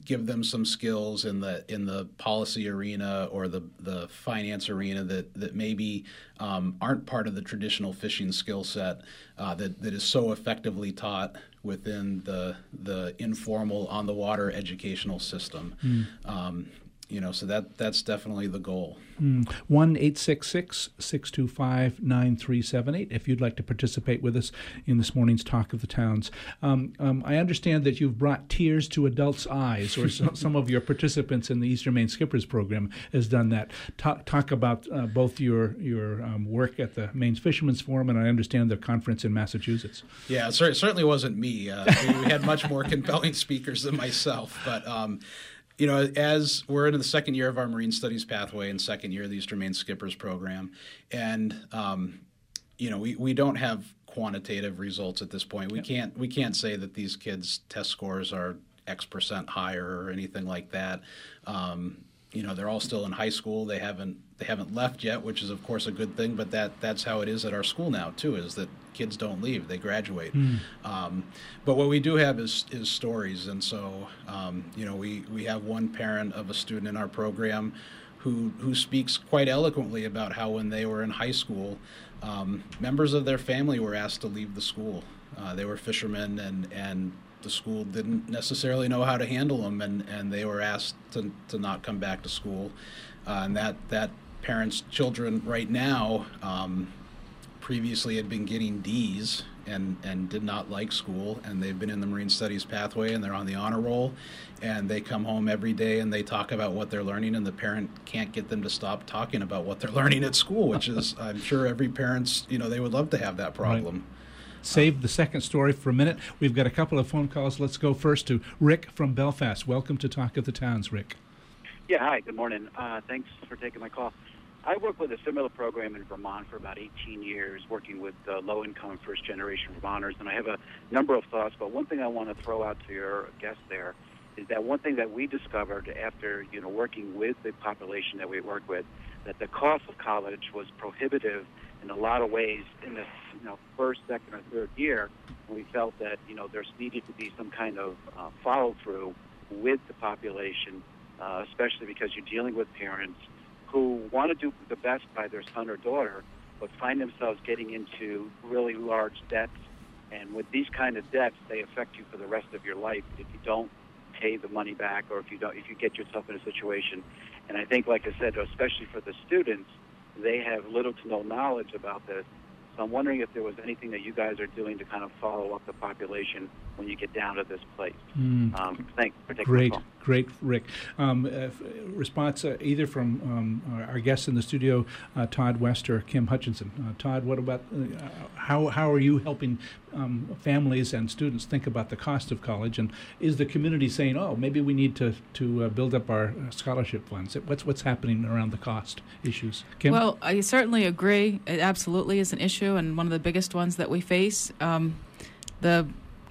give them some skills in the policy arena or the finance arena that maybe aren't part of the traditional fishing skill set that is so effectively taught within the informal on the water educational system. So that's definitely the goal. 1-866-625-9378 if you'd like to participate with us in this morning's Talk of the Towns. I understand that you've brought tears to adults' eyes, or some of your participants in the Eastern Maine Skippers Program has done that. Talk about both your work at the Maine Fishermen's Forum, and I understand the conference in Massachusetts. Yeah, it certainly wasn't me. We had much more compelling speakers than myself, but... as we're into the second year of our Marine Studies pathway and second year of the Eastern Maine Skippers Program, and we don't have quantitative results at this point. We can't say that these kids' test scores are X% higher or anything like that. They're all still in high school. They haven't left yet, which is of course a good thing. But that's how it is at our school now too. Is that kids don't leave; they graduate. But what we do have is stories, and so we have one parent of a student in our program who speaks quite eloquently about how when they were in high school, members of their family were asked to leave the school. They were fishermen, and the school didn't necessarily know how to handle them, and they were asked to not come back to school. And that parent's children right now previously had been getting D's and did not like school, and they've been in the Marine Studies pathway, and they're on the honor roll, and they come home every day and they talk about what they're learning, and the parent can't get them to stop talking about what they're learning at school, which is, I'm sure every parent's, they would love to have that problem. Right. Save the second story for a minute. We've got a couple of phone calls. Let's go first to Rick from Belfast. Welcome to Talk of the Towns, Rick. Yeah, hi, good morning. Thanks for taking my call. I worked with a similar program in Vermont for about 18 years, working with low-income first-generation Vermonters, and I have a number of thoughts, but one thing I want to throw out to your guest there is that one thing that we discovered after, working with the population that we work with, that the cost of college was prohibitive in a lot of ways in the first, second, or third year. We felt that there's needed to be some kind of follow-through with the population, especially because you're dealing with parents who want to do the best by their son or daughter, but find themselves getting into really large debts. And with these kind of debts, they affect you for the rest of your life if you don't pay the money back, or if you get yourself in a situation. And I think, like I said, especially for the students, they have little to no knowledge about this. So I'm wondering if there was anything that you guys are doing to kind of follow up the population when you get down to this place. Thanks for taking the call. Great, Rick. Response either from our guests in the studio, Todd West or Kim Hutchinson. Todd, what about how are you helping families and students think about the cost of college? And is the community saying, oh, maybe we need to build up our scholarship funds? What's happening around the cost issues? Kim? Well, I certainly agree. It absolutely is an issue, and one of the biggest ones that we face. The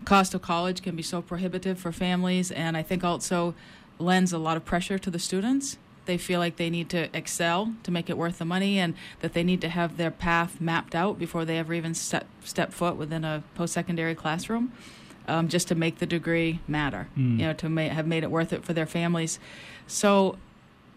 cost of college can be so prohibitive for families, and I think also lends a lot of pressure to the students. They feel like they need to excel to make it worth the money, and that they need to have their path mapped out before they ever even step foot within a post-secondary classroom, just to make the degree matter, to have made it worth it for their families. So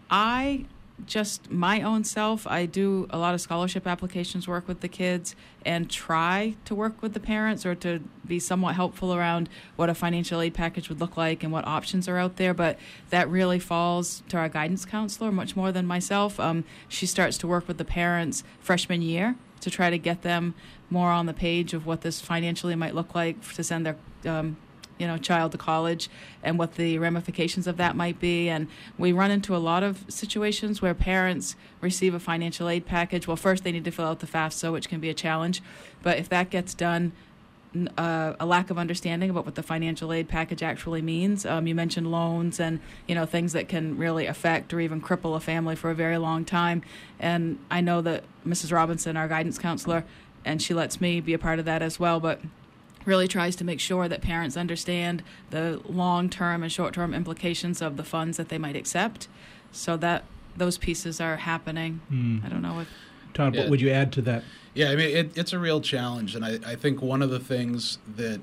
I just my own self, I do a lot of scholarship applications, work with the kids, and try to work with the parents or to be somewhat helpful around what a financial aid package would look like and what options are out there. But that really falls to our guidance counselor much more than myself. She starts to work with the parents freshman year to try to get them more on the page of what this financially might look like to send their child to college and what the ramifications of that might be. And we run into a lot of situations where parents receive a financial aid package. Well, first they need to fill out the FAFSA, which can be a challenge. But if that gets done, a lack of understanding about what the financial aid package actually means. You mentioned loans and, things that can really affect or even cripple a family for a very long time. And I know that Mrs. Robinson, our guidance counselor, and she lets me be a part of that as well, but really tries to make sure that parents understand the long-term and short-term implications of the funds that they might accept, so that those pieces are happening. I don't know if... Todd, what would you add to that? Yeah, I mean, it's a real challenge, and I think one of the things that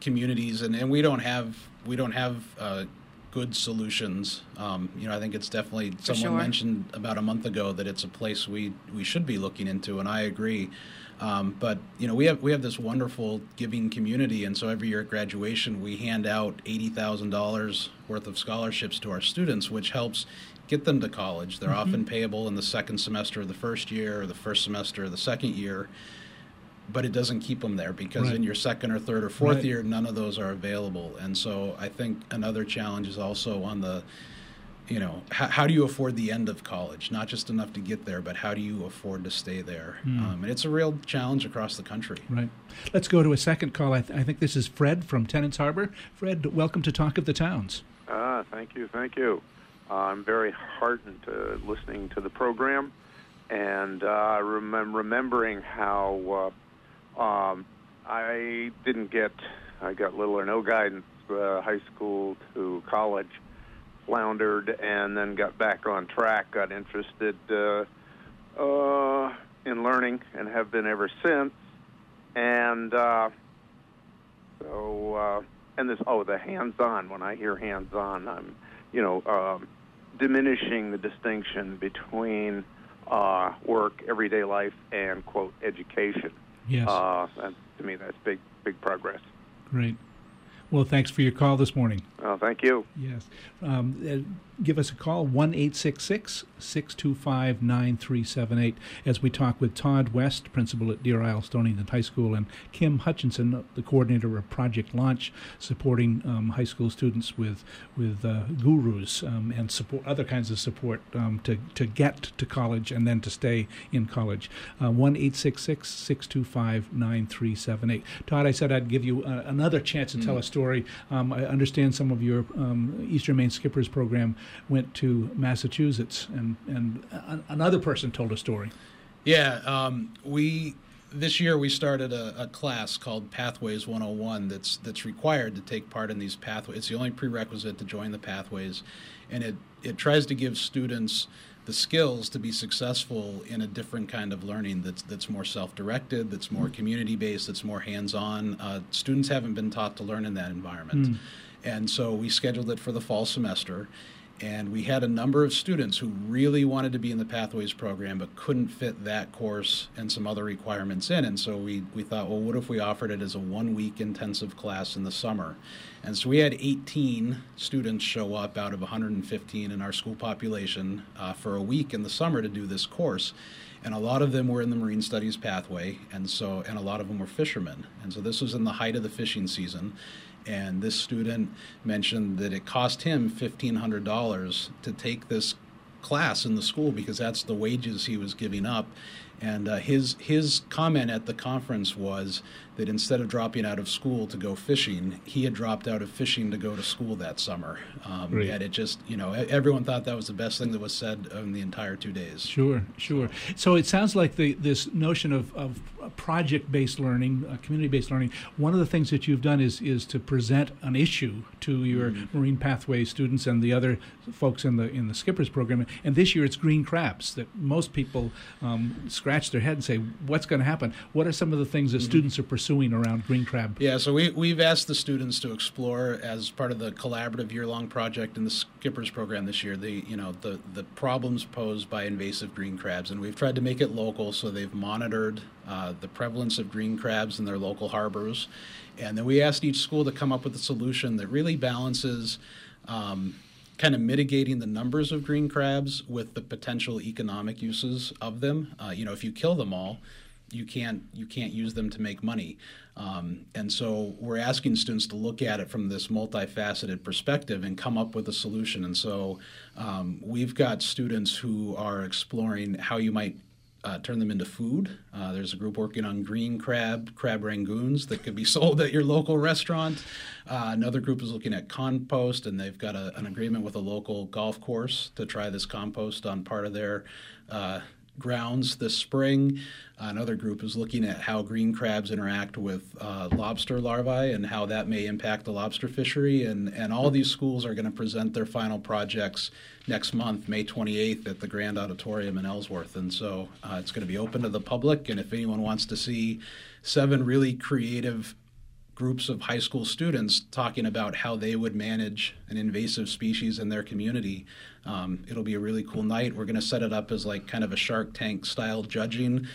communities, and we don't have good solutions. I think it's definitely, someone mentioned about a month ago that it's a place we should be looking into, and I agree. But we have this wonderful giving community, and so every year at graduation we hand out $80,000 worth of scholarships to our students, which helps get them to college. They're often payable in the second semester of the first year or the first semester of the second year, but it doesn't keep them there because in your second or third or fourth year, none of those are available. And so I think another challenge is also on the how do you afford the end of college? Not just enough to get there, but how do you afford to stay there? And it's a real challenge across the country. Right. Let's go to a second call. I think this is Fred from Tenants Harbor. Fred, welcome to Talk of the Towns. Thank you. I'm very heartened listening to the program and remembering how I got little or no guidance, high school to college. Floundered and then got back on track, got interested in learning, and have been ever since. And the hands-on. When I hear hands-on, I'm diminishing the distinction between work, everyday life, and quote education. Yes. And to me, that's big progress. Great. Well, thanks for your call this morning. Oh, thank you. Yes. Give us a call, 1-866-625-9378, as we talk with Todd West, principal at Deer Isle Stonington High School, and Kim Hutchinson, the coordinator of Project Launch, supporting high school students with gurus and support, other kinds of support to get to college and then to stay in college. 1-866-625-9378. Todd, I said I'd give you another chance to tell a story. I understand some of your Eastern Maine Skippers program went to Massachusetts, and another person told a story. Yeah, this year we started a class called Pathways 101 that's required to take part in these pathways. It's the only prerequisite to join the pathways, and it tries to give students the skills to be successful in a different kind of learning that's more self-directed, that's more community-based, that's more hands-on. Students haven't been taught to learn in that environment. And so we scheduled it for the fall semester. And we had a number of students who really wanted to be in the Pathways program but couldn't fit that course and some other requirements in. And so we thought, well, what if we offered it as a one-week intensive class in the summer? And so we had 18 students show up out of 115 in our school population for a week in the summer to do this course. And a lot of them were in the Marine Studies pathway, and a lot of them were fishermen. And so this was in the height of the fishing season. And this student mentioned that it cost him $1,500 to take this class in the school because that's the wages he was giving up. And his comment at the conference was that instead of dropping out of school to go fishing, he had dropped out of fishing to go to school that summer. And it just, everyone thought that was the best thing that was said in the entire 2 days. Sure. So it sounds like this notion of project-based learning, community-based learning, one of the things that you've done is to present an issue to your Marine Pathway students and the other folks in the Skippers program. And this year it's green crabs that most people scratch their head and say, what's going to happen? What are some of the things that students are pursuing around green crab? Yeah, so we've asked the students to explore, as part of the collaborative year-long project in the Skippers program this year, the problems posed by invasive green crabs. And we've tried to make it local, so they've monitored the prevalence of green crabs in their local harbors. And then we asked each school to come up with a solution that really balances kind of mitigating the numbers of green crabs with the potential economic uses of them. If you kill them all, you can't use them to make money. And so we're asking students to look at it from this multifaceted perspective and come up with a solution. And so we've got students who are exploring how you might turn them into food. There's a group working on green crab rangoons that could be sold at your local restaurant. Another group is looking at compost, and they've got an agreement with a local golf course to try this compost on part of their grounds this spring. Another group is looking at how green crabs interact with lobster larvae and how that may impact the lobster fishery. And all these schools are going to present their final projects next month, May 28th, at the Grand Auditorium in Ellsworth. And so it's going to be open to the public. And if anyone wants to see 7 really creative groups of high school students talking about how they would manage an invasive species in their community, it'll be a really cool night. We're going to set it up as like kind of a Shark Tank style judging,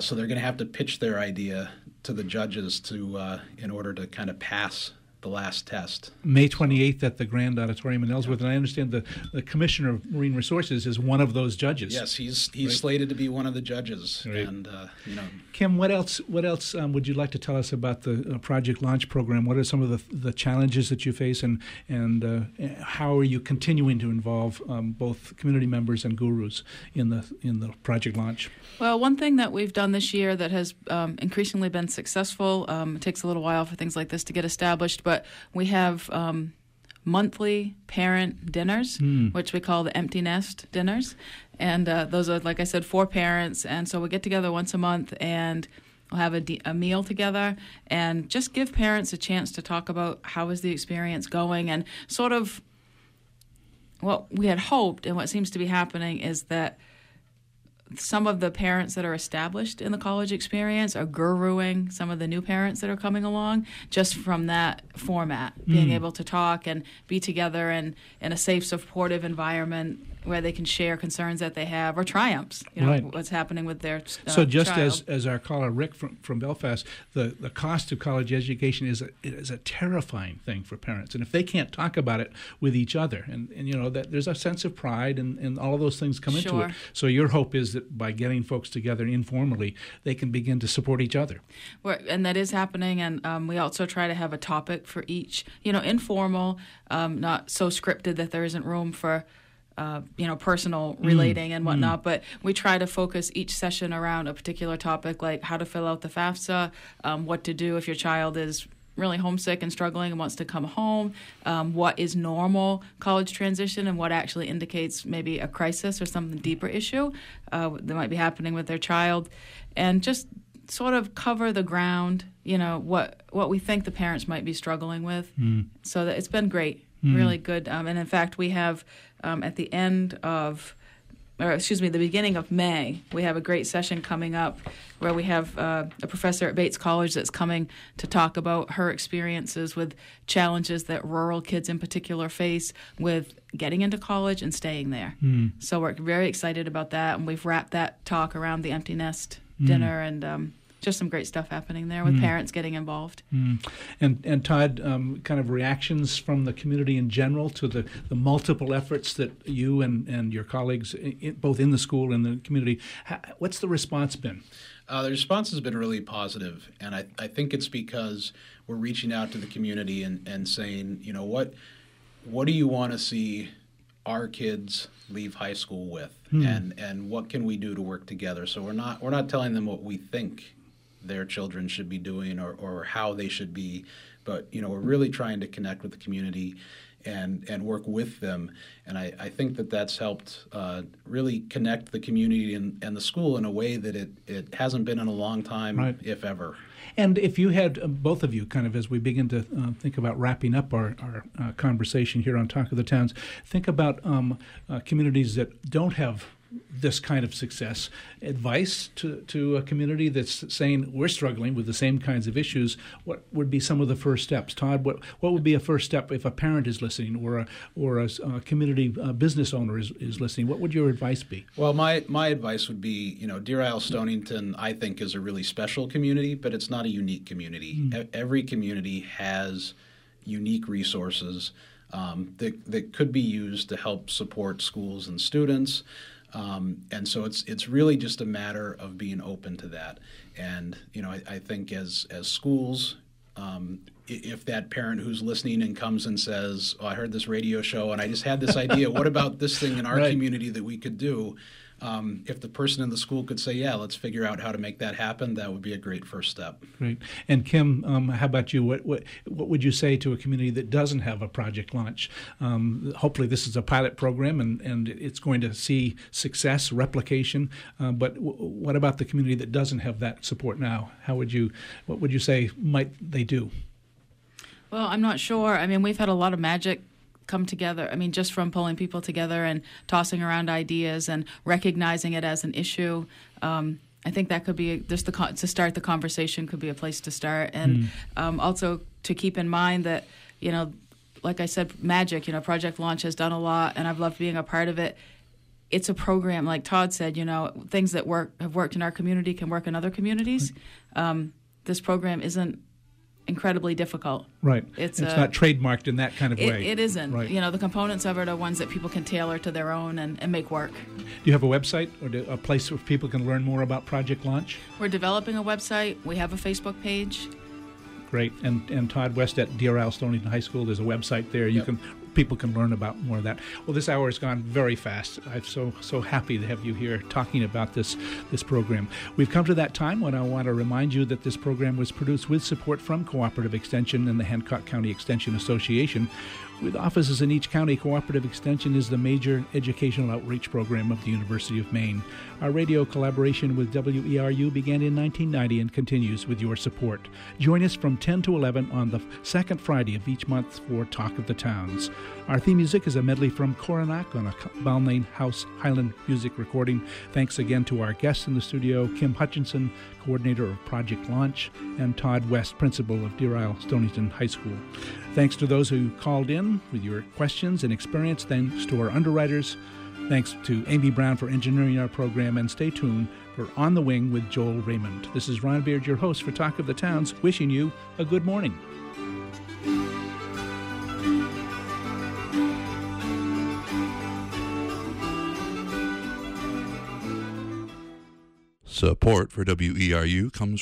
so they're going to have to pitch their idea to the judges to in order to kind of pass the last test. May 28th at the Grand Auditorium in Ellsworth, and I understand the Commissioner of Marine Resources is one of those judges. Yes, he's right, slated to be one of the judges. Right. And Kim, what else would you like to tell us about the Project Launch program? What are some of the challenges that you face, and how are you continuing to involve both community members and gurus in the Project Launch? Well, one thing that we've done this year that has increasingly been successful. It takes a little while for things like this to get established, but we have monthly parent dinners, which we call the empty nest dinners. And those are, like I said, for parents. And so we get together once a month and we'll have a meal together and just give parents a chance to talk about how is the experience going. And sort of what we had hoped and what seems to be happening is that some of the parents that are established in the college experience are guruing some of the new parents that are coming along just from that format, being able to talk and be together and in a safe, supportive environment where they can share concerns that they have or triumphs, what's happening with their so just child. As our caller Rick from Belfast, the cost of college education is a terrifying thing for parents. And if they can't talk about it with each other, and that there's a sense of pride and all of those things come into it. So your hope is that by getting folks together informally, they can begin to support each other. And that is happening, and we also try to have a topic for each, informal, not so scripted that there isn't room for personal relating and whatnot, but we try to focus each session around a particular topic, like how to fill out the FAFSA, what to do if your child is really homesick and struggling and wants to come home, what is normal college transition and what actually indicates maybe a crisis or some deeper issue that might be happening with their child, and just sort of cover the ground, what we think the parents might be struggling with. So that it's been great. Really good. And in fact, we have at the beginning of May, we have a great session coming up where we have a professor at Bates College that's coming to talk about her experiences with challenges that rural kids in particular face with getting into college and staying there. So we're very excited about that, and we've wrapped that talk around the empty nest dinner and just some great stuff happening there with parents getting involved. And Todd, kind of reactions from the community in general to the multiple efforts that you and your colleagues, both in the school and the community, what's the response been? The response has been really positive, and I think it's because we're reaching out to the community and saying, what do you want to see our kids leave high school with, and what can we do to work together? So we're not telling them what we think their children should be doing or how they should be, but we're really trying to connect with the community and work with them. And I think that that's helped really connect the community and the school in a way that it hasn't been in a long time, right, if ever. And if you had, both of you, kind of as we begin to think about wrapping up our conversation here on Talk of the Towns, think about communities that don't have this kind of success, advice to a community that's saying we're struggling with the same kinds of issues. What would be some of the first steps? Todd, what would be a first step if a parent is listening or a community business owner is listening? What would your advice be? Well, my advice would be, Deer Isle Stonington, I think, is a really special community, but it's not a unique community. Mm. Every community has unique resources that could be used to help support schools and students. And so it's really just a matter of being open to that. And, I think as schools, if that parent who's listening and comes and says, oh, I heard this radio show and I just had this idea, what about this thing in our right. community that we could do? If the person in the school could say, yeah, let's figure out how to make that happen, that would be a great first step. Great. And Kim, how about you? What would you say to a community that doesn't have a Project Launch? Hopefully this is a pilot program and it's going to see success, replication, but what about the community that doesn't have that support now? What would you say might they do? Well, I'm not sure. I mean, we've had a lot of magic come together. I mean, just from pulling people together and tossing around ideas and recognizing it as an issue. I think that could be just to start the conversation could be a place to start. And also to keep in mind that, like I said, magic, Project Launch has done a lot and I've loved being a part of it. It's a program, like Todd said, things that have worked in our community can work in other communities. This program isn't incredibly difficult. Right. It's not trademarked in that kind of way. It isn't. Right. The components of it are ones that people can tailor to their own and make work. Do you have a website or a place where people can learn more about Project Launch? We're developing a website. We have a Facebook page. Great. And Todd West at Deer Isle Stonington High School, there's a website there. You can people can learn about more of that. Well, this hour has gone very fast. I'm so happy to have you here talking about this program. We've come to that time when I want to remind you that this program was produced with support from Cooperative Extension and the Hancock County Extension Association. With offices in each county, Cooperative Extension is the major educational outreach program of the University of Maine. Our radio collaboration with WERU began in 1990 and continues with your support. Join us from 10 to 11 on the second Friday of each month for Talk of the Towns. Our theme music is a medley from Coronach on a Balmain House Highland music recording. Thanks again to our guests in the studio, Kim Hutchinson, coordinator of Project Launch, and Todd West, principal of Deer Isle Stonington High School. Thanks to those who called in with your questions and experience. Thanks to our underwriters. Thanks to Amy Brown for engineering our program. And stay tuned for On the Wing with Joel Raymond. This is Ron Beard, your host for Talk of the Towns, wishing you a good morning. Support for WERU comes from